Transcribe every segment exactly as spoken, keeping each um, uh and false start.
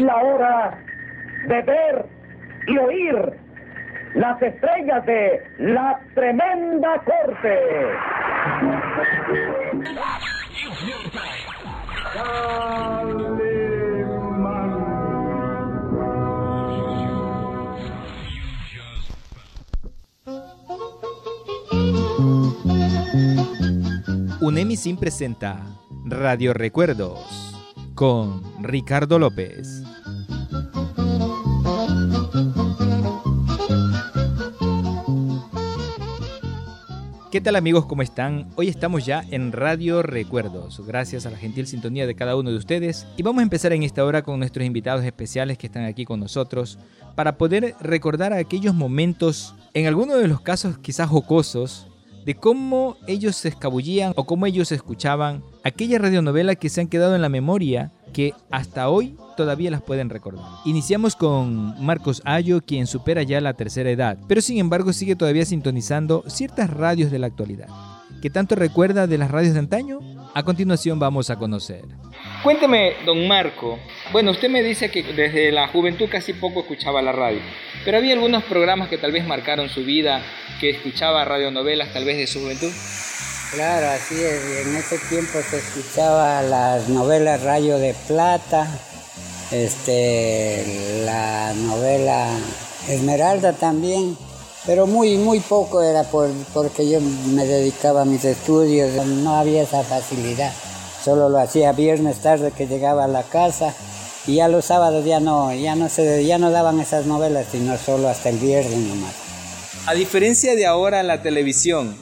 la hora de ver y oír las estrellas de la Tremenda Corte. UNEMISIN presenta Radio Recuerdos con Ricardo López. ¿Qué tal, amigos? ¿Cómo están? Hoy estamos ya en Radio Recuerdos, gracias a la gentil sintonía de cada uno de ustedes. Y vamos a empezar en esta hora con nuestros invitados especiales que están aquí con nosotros para poder recordar aquellos momentos, en algunos de los casos quizás jocosos, de cómo ellos se escabullían o cómo ellos escuchaban aquella radionovela que se han quedado en la memoria, que hasta hoy todavía las pueden recordar. Iniciamos con Marcos Ayo, quien supera ya la tercera edad, pero sin embargo sigue todavía sintonizando ciertas radios de la actualidad. ¿Qué tanto recuerda de las radios de antaño? A continuación vamos a conocer. Cuénteme, don Marco. Bueno, usted me dice que desde la juventud casi poco escuchaba la radio, pero había algunos programas que tal vez marcaron su vida, que escuchaba radionovelas tal vez de su juventud. Claro, así es. En ese tiempo se escuchaba las novelas Rayo de Plata, este, la novela Esmeralda también, pero muy, muy poco era por, porque yo me dedicaba a mis estudios, no había esa facilidad. Solo lo hacía viernes tarde que llegaba a la casa, y ya los sábados ya no, ya no se, ya no daban esas novelas, sino solo hasta el viernes nomás. A diferencia de ahora la televisión,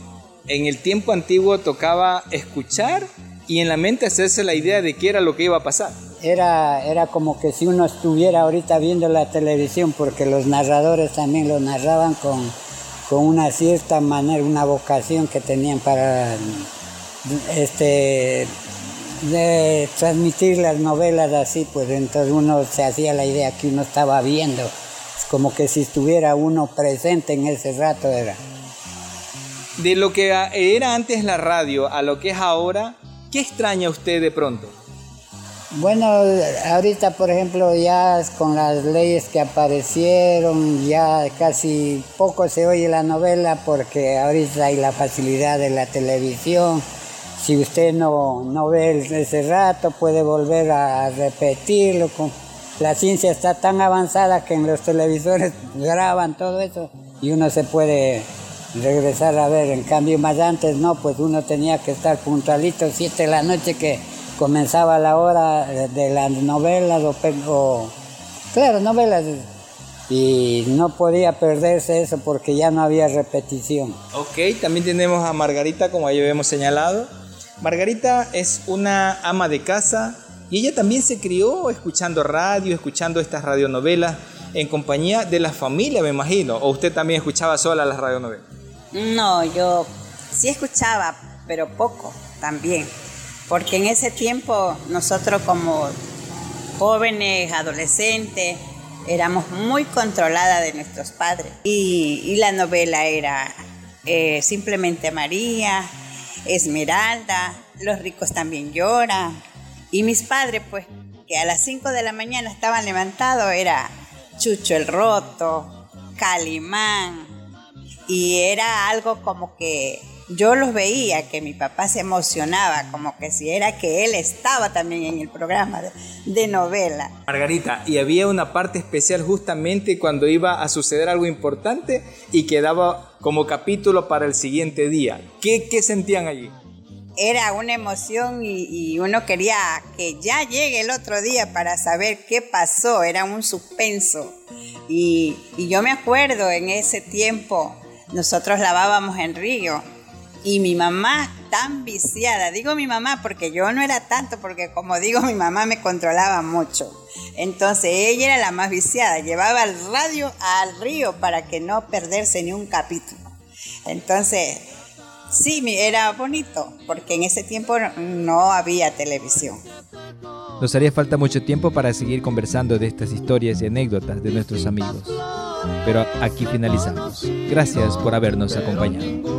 en el tiempo antiguo tocaba escuchar y en la mente hacerse la idea de qué era lo que iba a pasar. Era, era como que si uno estuviera ahorita viendo la televisión, porque los narradores también lo narraban con, con una cierta manera, una vocación que tenían para este, de transmitir las novelas así, pues entonces uno se hacía la idea que uno estaba viendo. Es como que si estuviera uno presente en ese rato era. De lo que era antes la radio a lo que es ahora, ¿qué extraña usted de pronto? Bueno, ahorita por ejemplo ya con las leyes que aparecieron ya casi poco se oye la novela, porque ahorita hay la facilidad de la televisión. Si usted no, no ve ese rato puede volver a repetirlo. La ciencia está tan avanzada que en los televisores graban todo eso y uno se puede regresar a ver. En cambio más antes no, pues uno tenía que estar puntualito, siete de la noche que comenzaba la hora de las novelas o, o claro, novelas, y no podía perderse eso porque ya no había repetición. Ok, también tenemos a Margarita, como ya habíamos señalado. Margarita es una ama de casa y ella también se crió escuchando radio, escuchando estas radionovelas en compañía de la familia, me imagino. ¿O usted también escuchaba sola las radionovelas? No, yo sí escuchaba, pero poco también, porque en ese tiempo nosotros como jóvenes, adolescentes, éramos muy controladas de nuestros padres. Y, y la novela era eh, simplemente María, Esmeralda, Los Ricos También Lloran. Y mis padres, pues, que a las cinco de la mañana estaban levantados, era Chucho el Roto, Calimán. Y era algo como que yo los veía, que mi papá se emocionaba, como que si era que él estaba también en el programa de, de novela. Margarita, y había una parte especial justamente cuando iba a suceder algo importante y quedaba como capítulo para el siguiente día. ¿Qué, qué sentían allí? Era una emoción y, y uno quería que ya llegue el otro día para saber qué pasó. Era un suspenso. Y, y yo me acuerdo en ese tiempo, nosotros lavábamos en río y mi mamá tan viciada, digo mi mamá porque yo no era tanto, porque como digo mi mamá me controlaba mucho. Entonces ella era la más viciada, llevaba el radio al río para que no perderse ni un capítulo. Entonces sí, era bonito, porque en ese tiempo no había televisión. Nos haría falta mucho tiempo para seguir conversando de estas historias y anécdotas de nuestros amigos, pero aquí finalizamos. Gracias por habernos acompañado.